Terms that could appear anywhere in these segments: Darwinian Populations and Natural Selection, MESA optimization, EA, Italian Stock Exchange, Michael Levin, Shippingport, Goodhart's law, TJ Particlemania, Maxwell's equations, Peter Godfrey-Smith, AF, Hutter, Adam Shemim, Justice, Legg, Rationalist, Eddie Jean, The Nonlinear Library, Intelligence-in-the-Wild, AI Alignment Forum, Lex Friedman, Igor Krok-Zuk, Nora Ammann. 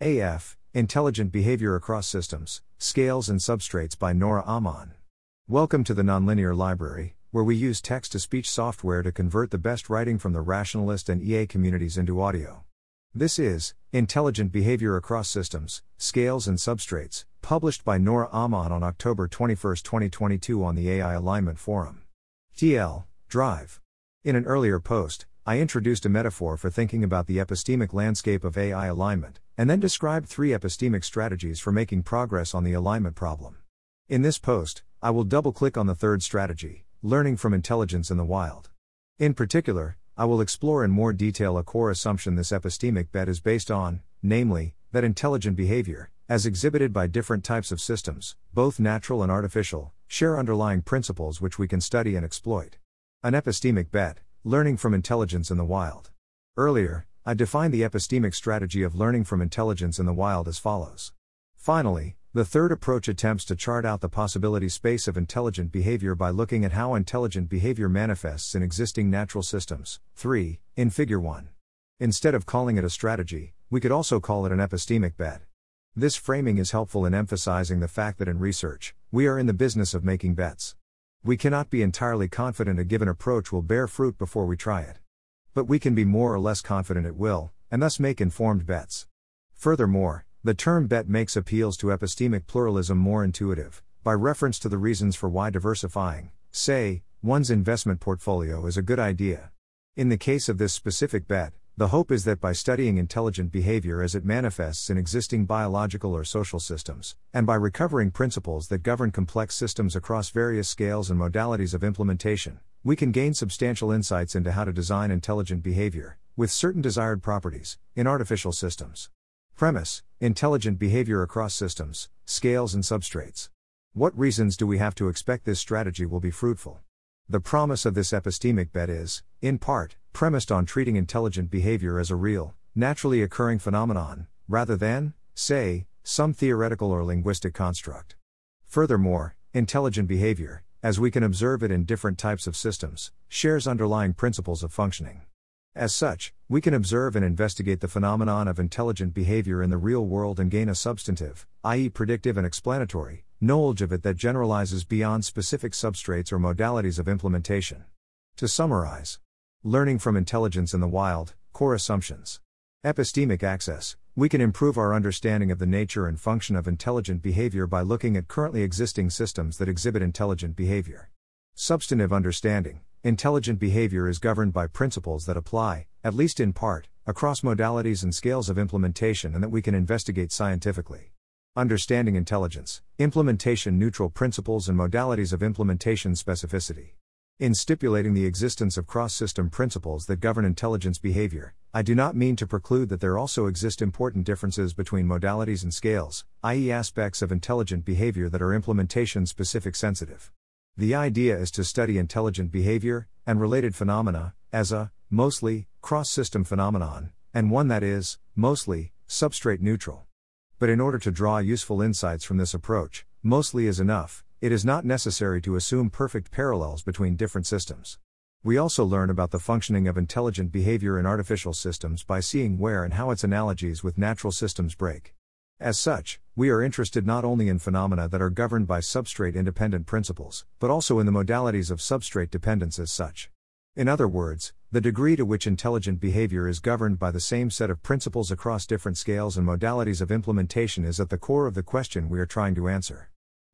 AF, Intelligent Behavior Across Systems, Scales and Substrates by Nora Ammann. Welcome to the Nonlinear Library, where we use text-to-speech software to convert the best writing from the rationalist and EA communities into audio. This is Intelligent Behavior Across Systems, Scales and Substrates, published by Nora Ammann on October 21, 2022 on the AI Alignment Forum. TL, Drive. In an earlier post, I introduced a metaphor for thinking about the epistemic landscape of AI alignment, and then described three epistemic strategies for making progress on the alignment problem. In this post, I will double-click on the third strategy, learning from intelligence in the wild. In particular, I will explore in more detail a core assumption this epistemic bet is based on, namely, that intelligent behavior, as exhibited by different types of systems, both natural and artificial, share underlying principles which we can study and exploit. An epistemic bet, learning from intelligence in the wild. Earlier, I defined the epistemic strategy of learning from intelligence in the wild as follows. Finally, the third approach attempts to chart out the possibility space of intelligent behavior by looking at how intelligent behavior manifests in existing natural systems. 3. In Figure 1. Instead of calling it a strategy, we could also call it an epistemic bet. This framing is helpful in emphasizing the fact that in research, we are in the business of making bets. We cannot be entirely confident a given approach will bear fruit before we try it. But we can be more or less confident it will, and thus make informed bets. Furthermore, the term bet makes appeals to epistemic pluralism more intuitive, by reference to the reasons for why diversifying, say, one's investment portfolio is a good idea. In the case of this specific bet, the hope is that by studying intelligent behavior as it manifests in existing biological or social systems, and by recovering principles that govern complex systems across various scales and modalities of implementation, we can gain substantial insights into how to design intelligent behavior, with certain desired properties, in artificial systems. Premise: Intelligent behavior across systems, scales and substrates. What reasons do we have to expect this strategy will be fruitful? The promise of this epistemic bet is, in part, premised on treating intelligent behavior as a real, naturally occurring phenomenon, rather than, say, some theoretical or linguistic construct. Furthermore, intelligent behavior, as we can observe it in different types of systems, shares underlying principles of functioning. As such, we can observe and investigate the phenomenon of intelligent behavior in the real world and gain a substantive, i.e., predictive and explanatory, knowledge of it that generalizes beyond specific substrates or modalities of implementation. To summarize, learning from intelligence in the wild, core assumptions. Epistemic access, we can improve our understanding of the nature and function of intelligent behavior by looking at currently existing systems that exhibit intelligent behavior. Substantive understanding, intelligent behavior is governed by principles that apply, at least in part, across modalities and scales of implementation and that we can investigate scientifically. Understanding intelligence, implementation neutral principles and modalities of implementation specificity. In stipulating the existence of cross-system principles that govern intelligence behavior, I do not mean to preclude that there also exist important differences between modalities and scales, i.e. aspects of intelligent behavior that are implementation-specific sensitive. The idea is to study intelligent behavior, and related phenomena, as a, mostly, cross-system phenomenon, and one that is, mostly, substrate neutral. But in order to draw useful insights from this approach, mostly is enough, it is not necessary to assume perfect parallels between different systems. We also learn about the functioning of intelligent behavior in artificial systems by seeing where and how its analogies with natural systems break. As such, we are interested not only in phenomena that are governed by substrate-independent principles, but also in the modalities of substrate dependence as such. In other words, the degree to which intelligent behavior is governed by the same set of principles across different scales and modalities of implementation is at the core of the question we are trying to answer.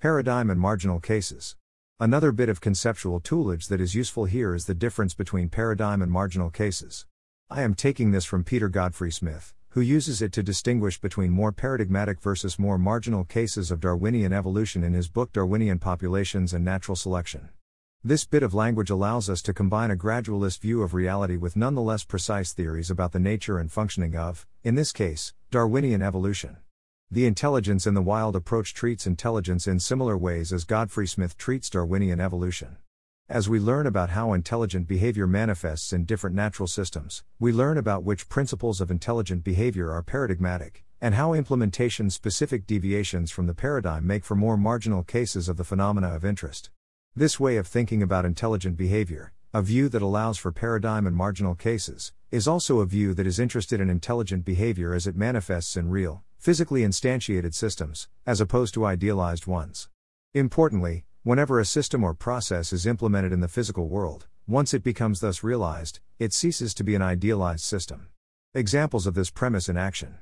Paradigm and marginal cases. Another bit of conceptual toolage that is useful here is the difference between paradigm and marginal cases. I am taking this from Peter Godfrey-Smith, who uses it to distinguish between more paradigmatic versus more marginal cases of Darwinian evolution in his book Darwinian Populations and Natural Selection. This bit of language allows us to combine a gradualist view of reality with nonetheless precise theories about the nature and functioning of, in this case, Darwinian evolution. The intelligence in the wild approach treats intelligence in similar ways as Godfrey-Smith treats Darwinian evolution. As we learn about how intelligent behavior manifests in different natural systems, we learn about which principles of intelligent behavior are paradigmatic, and how implementation-specific deviations from the paradigm make for more marginal cases of the phenomena of interest. This way of thinking about intelligent behavior, a view that allows for paradigm and marginal cases, is also a view that is interested in intelligent behavior as it manifests in real, physically instantiated systems, as opposed to idealized ones. Importantly, whenever a system or process is implemented in the physical world, once it becomes thus realized, it ceases to be an idealized system. Examples of this premise in action.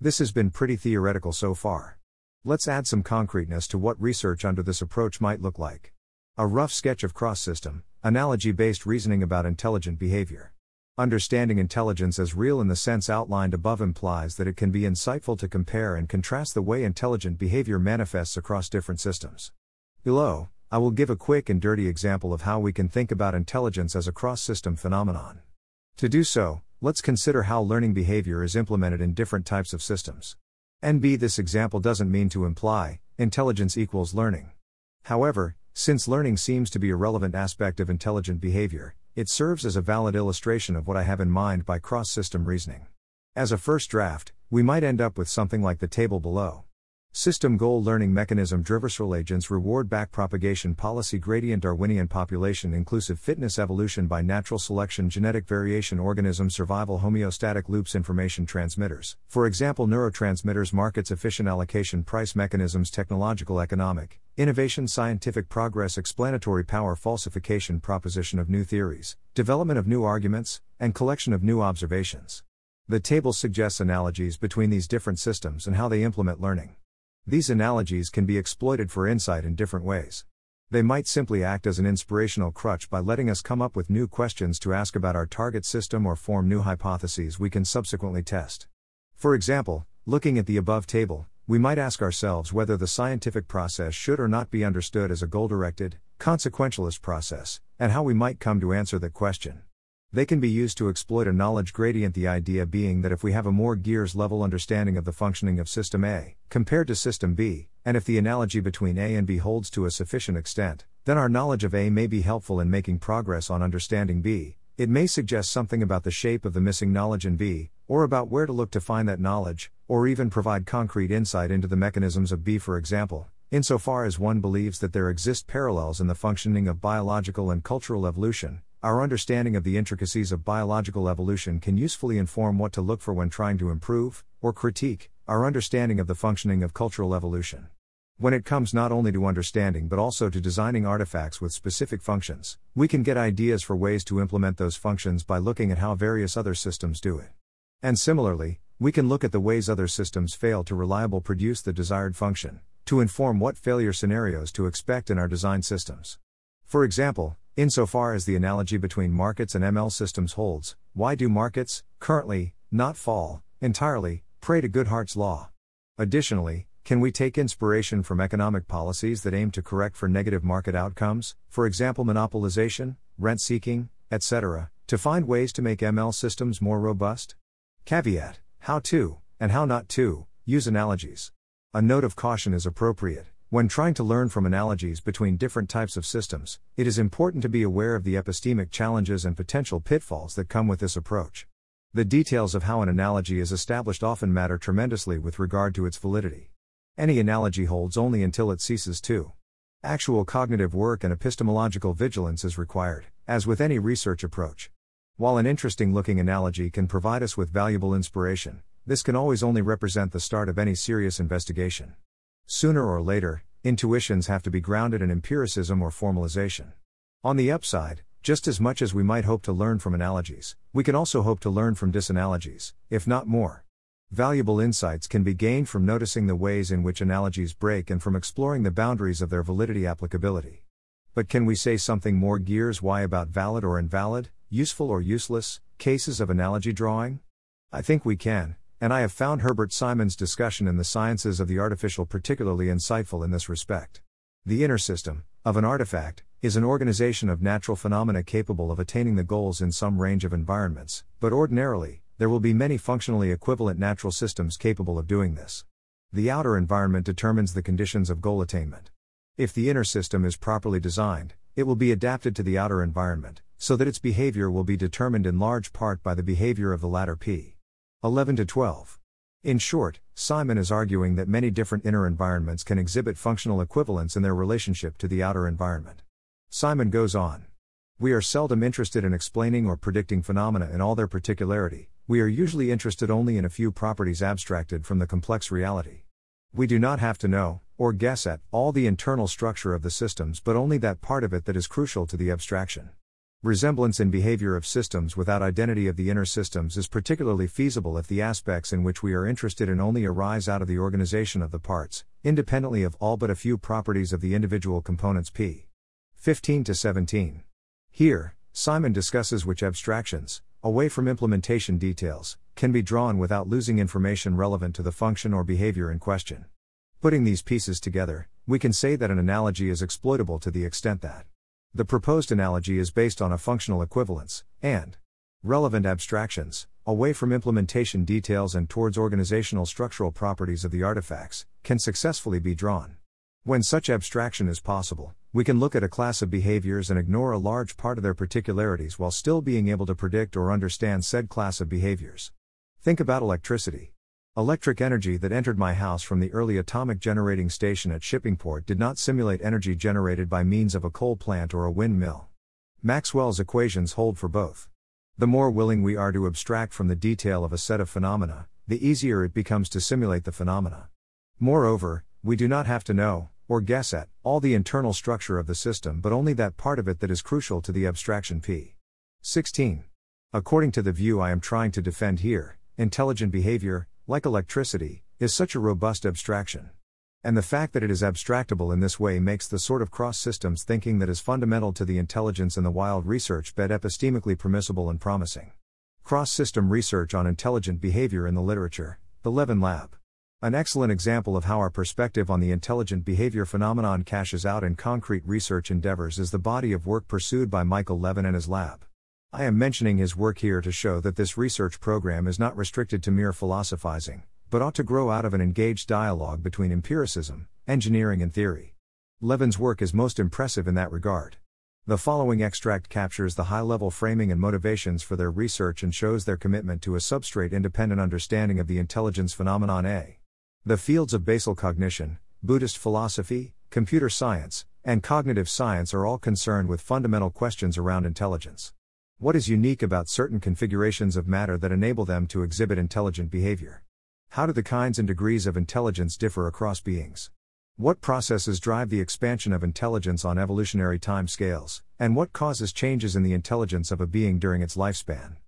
This has been pretty theoretical so far. Let's add some concreteness to what research under this approach might look like. A rough sketch of cross-system, analogy-based reasoning about intelligent behavior. Understanding intelligence as real in the sense outlined above implies that it can be insightful to compare and contrast the way intelligent behavior manifests across different systems. Below, I will give a quick and dirty example of how we can think about intelligence as a cross-system phenomenon. To do so, let's consider how learning behavior is implemented in different types of systems. NB This example doesn't mean to imply intelligence equals learning. However, since learning seems to be a relevant aspect of intelligent behavior, it serves as a valid illustration of what I have in mind by cross-system reasoning. As a first draft, we might end up with something like the table below. System goal learning mechanism Driversal agents reward backpropagation policy gradient Darwinian population inclusive fitness evolution by natural selection genetic variation organism survival homeostatic loops information transmitters, for example neurotransmitters markets efficient allocation price mechanisms technological economic, innovation scientific progress explanatory power falsification proposition of new theories, development of new arguments, and collection of new observations. The table suggests analogies between these different systems and how they implement learning. These analogies can be exploited for insight in different ways. They might simply act as an inspirational crutch by letting us come up with new questions to ask about our target system or form new hypotheses we can subsequently test. For example, looking at the above table, we might ask ourselves whether the scientific process should or not be understood as a goal-directed, consequentialist process, and how we might come to answer that question. They can be used to exploit a knowledge gradient, the idea being that if we have a more gears-level understanding of the functioning of System A, compared to System B, and if the analogy between A and B holds to a sufficient extent, then our knowledge of A may be helpful in making progress on understanding B. It may suggest something about the shape of the missing knowledge in B, or about where to look to find that knowledge, or even provide concrete insight into the mechanisms of B, for example, insofar as one believes that there exist parallels in the functioning of biological and cultural evolution. Our understanding of the intricacies of biological evolution can usefully inform what to look for when trying to improve, or critique, our understanding of the functioning of cultural evolution. When it comes not only to understanding but also to designing artifacts with specific functions, we can get ideas for ways to implement those functions by looking at how various other systems do it. And similarly, we can look at the ways other systems fail to reliably produce the desired function, to inform what failure scenarios to expect in our design systems. For example, insofar as the analogy between markets and ML systems holds, why do markets, currently, not fall, entirely, prey to Goodhart's law? Additionally, can we take inspiration from economic policies that aim to correct for negative market outcomes, for example monopolization, rent-seeking, etc., to find ways to make ML systems more robust? Caveat, how to, and how not to, use analogies. A note of caution is appropriate. When trying to learn from analogies between different types of systems, it is important to be aware of the epistemic challenges and potential pitfalls that come with this approach. The details of how an analogy is established often matter tremendously with regard to its validity. Any analogy holds only until it ceases to. Actual cognitive work and epistemological vigilance is required, as with any research approach. While an interesting-looking analogy can provide us with valuable inspiration, this can always only represent the start of any serious investigation. Sooner or later, intuitions have to be grounded in empiricism or formalization. On the upside, just as much as we might hope to learn from analogies, we can also hope to learn from disanalogies, if not more. Valuable insights can be gained from noticing the ways in which analogies break and from exploring the boundaries of their validity applicability. But can we say something more gears why about valid or invalid, useful or useless, cases of analogy drawing? I think we can. And I have found Herbert Simon's discussion in the Sciences of the Artificial particularly insightful in this respect. The inner system, of an artifact, is an organization of natural phenomena capable of attaining the goals in some range of environments, but ordinarily, there will be many functionally equivalent natural systems capable of doing this. The outer environment determines the conditions of goal attainment. If the inner system is properly designed, it will be adapted to the outer environment, so that its behavior will be determined in large part by the behavior of the latter p. 11-12. In short, Simon is arguing that many different inner environments can exhibit functional equivalence in their relationship to the outer environment. Simon goes on. We are seldom interested in explaining or predicting phenomena in all their particularity, we are usually interested only in a few properties abstracted from the complex reality. We do not have to know, or guess at, all the internal structure of the systems but only that part of it that is crucial to the abstraction. Resemblance in behavior of systems without identity of the inner systems is particularly feasible if the aspects in which we are interested in only arise out of the organization of the parts, independently of all but a few properties of the individual components p. 15-17. Here, Simon discusses which abstractions, away from implementation details, can be drawn without losing information relevant to the function or behavior in question. Putting these pieces together, we can say that an analogy is exploitable to the extent that the proposed analogy is based on a functional equivalence, and relevant abstractions, away from implementation details and towards organizational structural properties of the artifacts, can successfully be drawn. When such abstraction is possible, we can look at a class of behaviors and ignore a large part of their particularities while still being able to predict or understand said class of behaviors. Think about electricity. Electric energy that entered my house from the early atomic generating station at Shippingport did not simulate energy generated by means of a coal plant or a windmill. Maxwell's equations hold for both. The more willing we are to abstract from the detail of a set of phenomena, the easier it becomes to simulate the phenomena. Moreover, we do not have to know, or guess at, all the internal structure of the system but only that part of it that is crucial to the abstraction p. 16. According to the view I am trying to defend here, intelligent behavior, like electricity, is such a robust abstraction. And the fact that it is abstractable in this way makes the sort of cross-systems thinking that is fundamental to the intelligence-in-the-wild research bed epistemically permissible and promising. Cross-system research on intelligent behavior in the literature, the Levin Lab. An excellent example of how our perspective on the intelligent behavior phenomenon cashes out in concrete research endeavors is the body of work pursued by Michael Levin and his lab. I am mentioning his work here to show that this research program is not restricted to mere philosophizing, but ought to grow out of an engaged dialogue between empiricism, engineering and theory. Levin's work is most impressive in that regard. The following extract captures the high-level framing and motivations for their research and shows their commitment to a substrate-independent understanding of the intelligence phenomenon a. The fields of basal cognition, Buddhist philosophy, computer science, and cognitive science are all concerned with fundamental questions around intelligence. What is unique about certain configurations of matter that enable them to exhibit intelligent behavior? How do the kinds and degrees of intelligence differ across beings? What processes drive the expansion of intelligence on evolutionary time scales, and what causes changes in the intelligence of a being during its lifespan?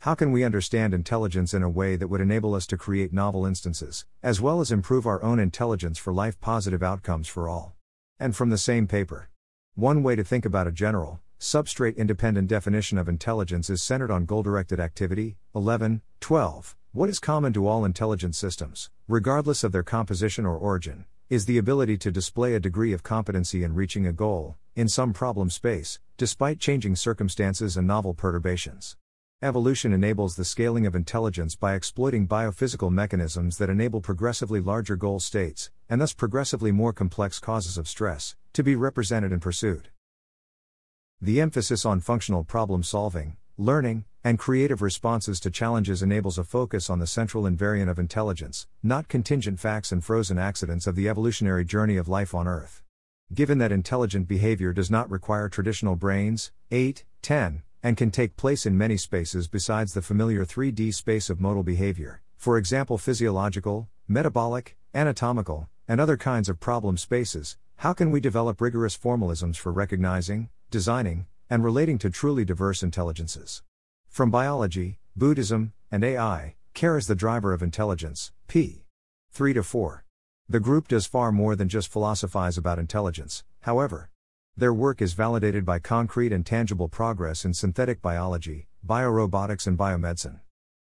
How can we understand intelligence in a way that would enable us to create novel instances, as well as improve our own intelligence for life-positive outcomes for all? And from the same paper. One way to think about a general, substrate-independent definition of intelligence is centered on goal-directed activity, 11, 12. What is common to all intelligent systems, regardless of their composition or origin, is the ability to display a degree of competency in reaching a goal, in some problem space, despite changing circumstances and novel perturbations. Evolution enables the scaling of intelligence by exploiting biophysical mechanisms that enable progressively larger goal states, and thus progressively more complex causes of stress, to be represented and pursued. The emphasis on functional problem-solving, learning, and creative responses to challenges enables a focus on the central invariant of intelligence, not contingent facts and frozen accidents of the evolutionary journey of life on Earth. Given that intelligent behavior does not require traditional brains, 8, 10, and can take place in many spaces besides the familiar 3D space of modal behavior, for example physiological, metabolic, anatomical, and other kinds of problem spaces, how can we develop rigorous formalisms for recognizing, designing, and relating to truly diverse intelligences? From biology, Buddhism, and AI, care is the driver of intelligence, p. 3-4. The group does far more than just philosophize about intelligence, however. Their work is validated by concrete and tangible progress in synthetic biology, biorobotics and biomedicine.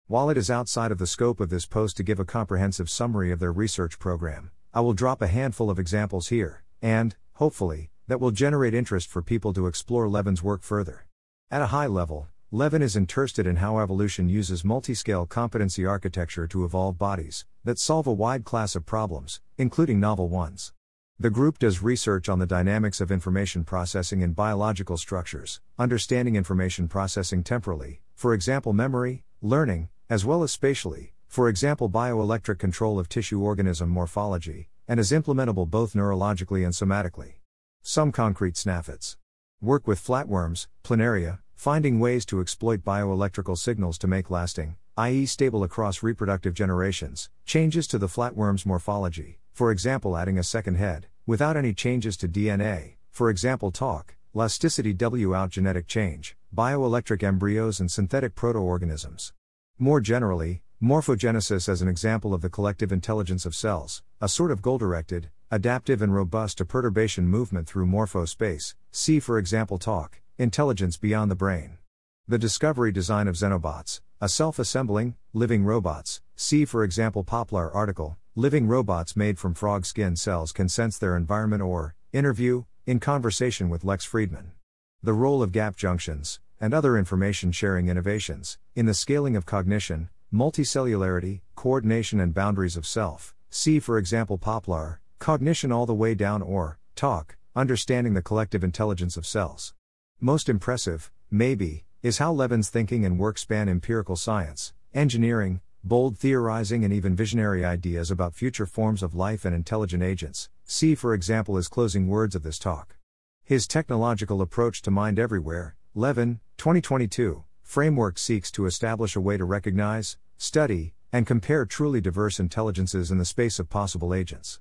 While it is outside of the scope of this post to give a comprehensive summary of their research program, I will drop a handful of examples here, and, hopefully, that will generate interest for people to explore Levin's work further. At a high level, Levin is interested in how evolution uses multiscale competency architecture to evolve bodies that solve a wide class of problems, including novel ones. The group does research on the dynamics of information processing in biological structures, understanding information processing temporally, for example memory, learning, as well as spatially, for example bioelectric control of tissue organism morphology, and is implementable both neurologically and somatically. Some concrete snappets. Work with flatworms, planaria, finding ways to exploit bioelectrical signals to make lasting, i.e. stable across reproductive generations, changes to the flatworm's morphology, for example adding a second head, without any changes to DNA, for example talc, elasticity without genetic change, bioelectric embryos and synthetic protoorganisms. More generally, morphogenesis as an example of the collective intelligence of cells, a sort of goal-directed, adaptive and robust to perturbation movement through morphospace, see for example talk, intelligence beyond the brain. The discovery design of xenobots, a self-assembling, living robots, see for example Poplar article, living robots made from frog skin cells can sense their environment or, interview, in conversation with Lex Friedman. The role of gap junctions, and other information sharing innovations, in the scaling of cognition, multicellularity, coordination and boundaries of self, see for example Poplar, cognition all the way down or, talk, understanding the collective intelligence of cells. Most impressive, maybe, is how Levin's thinking and work span empirical science, engineering, bold theorizing and even visionary ideas about future forms of life and intelligent agents, see for example his closing words of this talk. His technological approach to mind everywhere, Levin, 2022, framework seeks to establish a way to recognize, study, and compare truly diverse intelligences in the space of possible agents.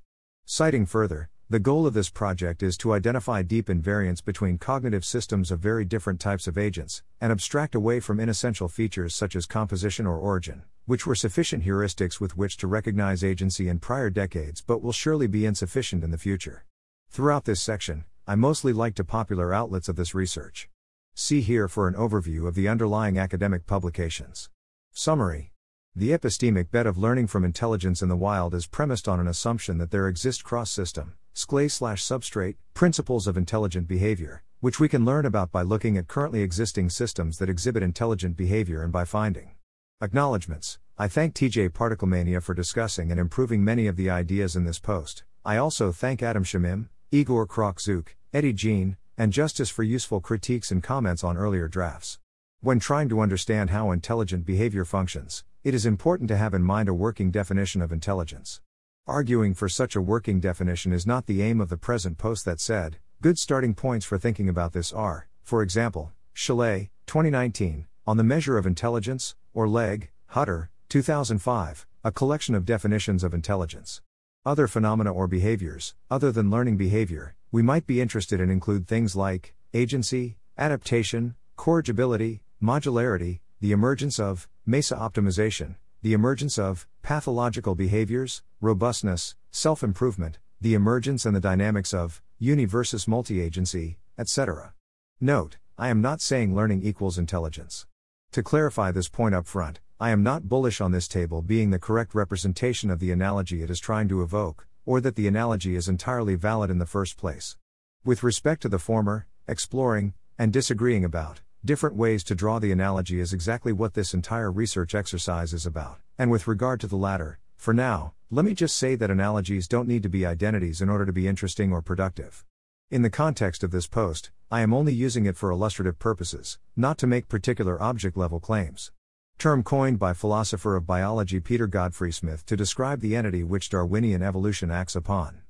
Citing further, the goal of this project is to identify deep invariance between cognitive systems of very different types of agents, and abstract away from inessential features such as composition or origin, which were sufficient heuristics with which to recognize agency in prior decades but will surely be insufficient in the future. Throughout this section, I mostly like to popular outlets of this research. See here for an overview of the underlying academic publications. Summary. The epistemic bed of learning from Intelligence in the Wild is premised on an assumption that there exist cross-system, sclay/substrate, principles of intelligent behavior, which we can learn about by looking at currently existing systems that exhibit intelligent behavior and by finding. Acknowledgements. I thank TJ Particlemania for discussing and improving many of the ideas in this post. I also thank Adam Shemim, Igor Krok-Zuk, Eddie Jean, and Justice for useful critiques and comments on earlier drafts. When trying to understand how intelligent behavior functions, it is important to have in mind a working definition of intelligence. Arguing for such a working definition is not the aim of the present post. That said, good starting points for thinking about this are, for example, Chalet, 2019, On the Measure of Intelligence, or Legg, Hutter, 2005, a collection of definitions of intelligence. Other phenomena or behaviors, other than learning behavior, we might be interested in include things like agency, adaptation, corrigibility, modularity, the emergence of MESA optimization, the emergence of pathological behaviors, robustness, self-improvement, the emergence and the dynamics of uni versus multi-agency, etc. Note, I am not saying learning equals intelligence. To clarify this point up front, I am not bullish on this table being the correct representation of the analogy it is trying to evoke, or that the analogy is entirely valid in the first place. With respect to the former, exploring, and disagreeing about, different ways to draw the analogy is exactly what this entire research exercise is about, and with regard to the latter, for now, let me just say that analogies don't need to be identities in order to be interesting or productive. In the context of this post, I am only using it for illustrative purposes, not to make particular object-level claims. Term coined by philosopher of biology Peter Godfrey-Smith to describe the entity which Darwinian evolution acts upon.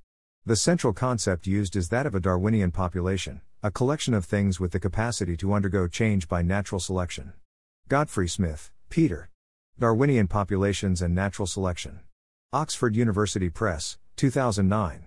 The central concept used is that of a Darwinian population, a collection of things with the capacity to undergo change by natural selection. Godfrey-Smith, Peter. Darwinian Populations and Natural Selection. Oxford University Press, 2009.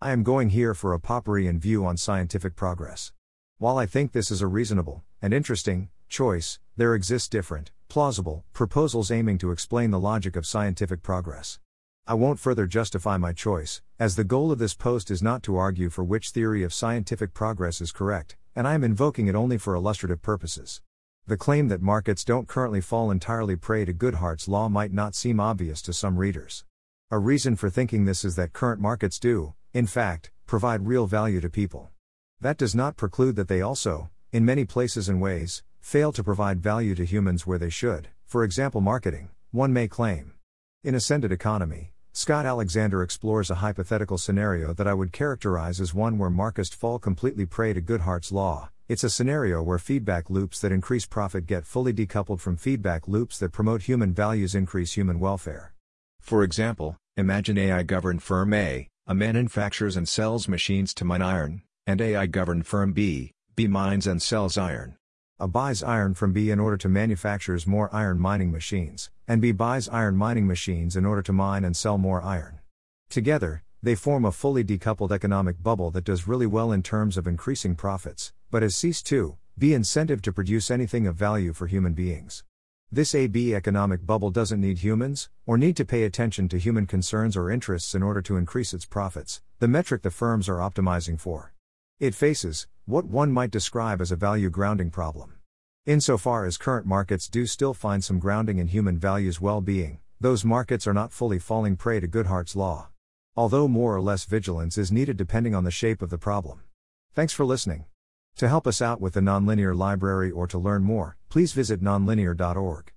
I am going here for a Popperian view on scientific progress. While I think this is a reasonable, and interesting, choice, there exist different, plausible, proposals aiming to explain the logic of scientific progress. I won't further justify my choice, as the goal of this post is not to argue for which theory of scientific progress is correct, and I am invoking it only for illustrative purposes. The claim that markets don't currently fall entirely prey to Goodhart's law might not seem obvious to some readers. A reason for thinking this is that current markets do, in fact, provide real value to people. That does not preclude that they also, in many places and ways, fail to provide value to humans where they should, for example marketing, one may claim. In Ascended Economy, Scott Alexander explores a hypothetical scenario that I would characterize as one where markets fall completely prey to Goodhart's law. It's a scenario where feedback loops that increase profit get fully decoupled from feedback loops that promote human values, increase human welfare. For example, imagine AI-governed firm A manufactures and sells machines to mine iron, and AI-governed firm B B mines and sells iron. A buys iron from B in order to manufacture more iron mining machines, and B buys iron mining machines in order to mine and sell more iron. Together, they form a fully decoupled economic bubble that does really well in terms of increasing profits, but has ceased to be incentive to produce anything of value for human beings. This AB economic bubble doesn't need humans, or need to pay attention to human concerns or interests in order to increase its profits, the metric the firms are optimizing for. It faces what one might describe as a value grounding problem. Insofar as current markets do still find some grounding in human values well-being, those markets are not fully falling prey to Goodhart's law. Although more or less vigilance is needed depending on the shape of the problem. Thanks for listening. To help us out with the Nonlinear Library or to learn more, please visit nonlinear.org.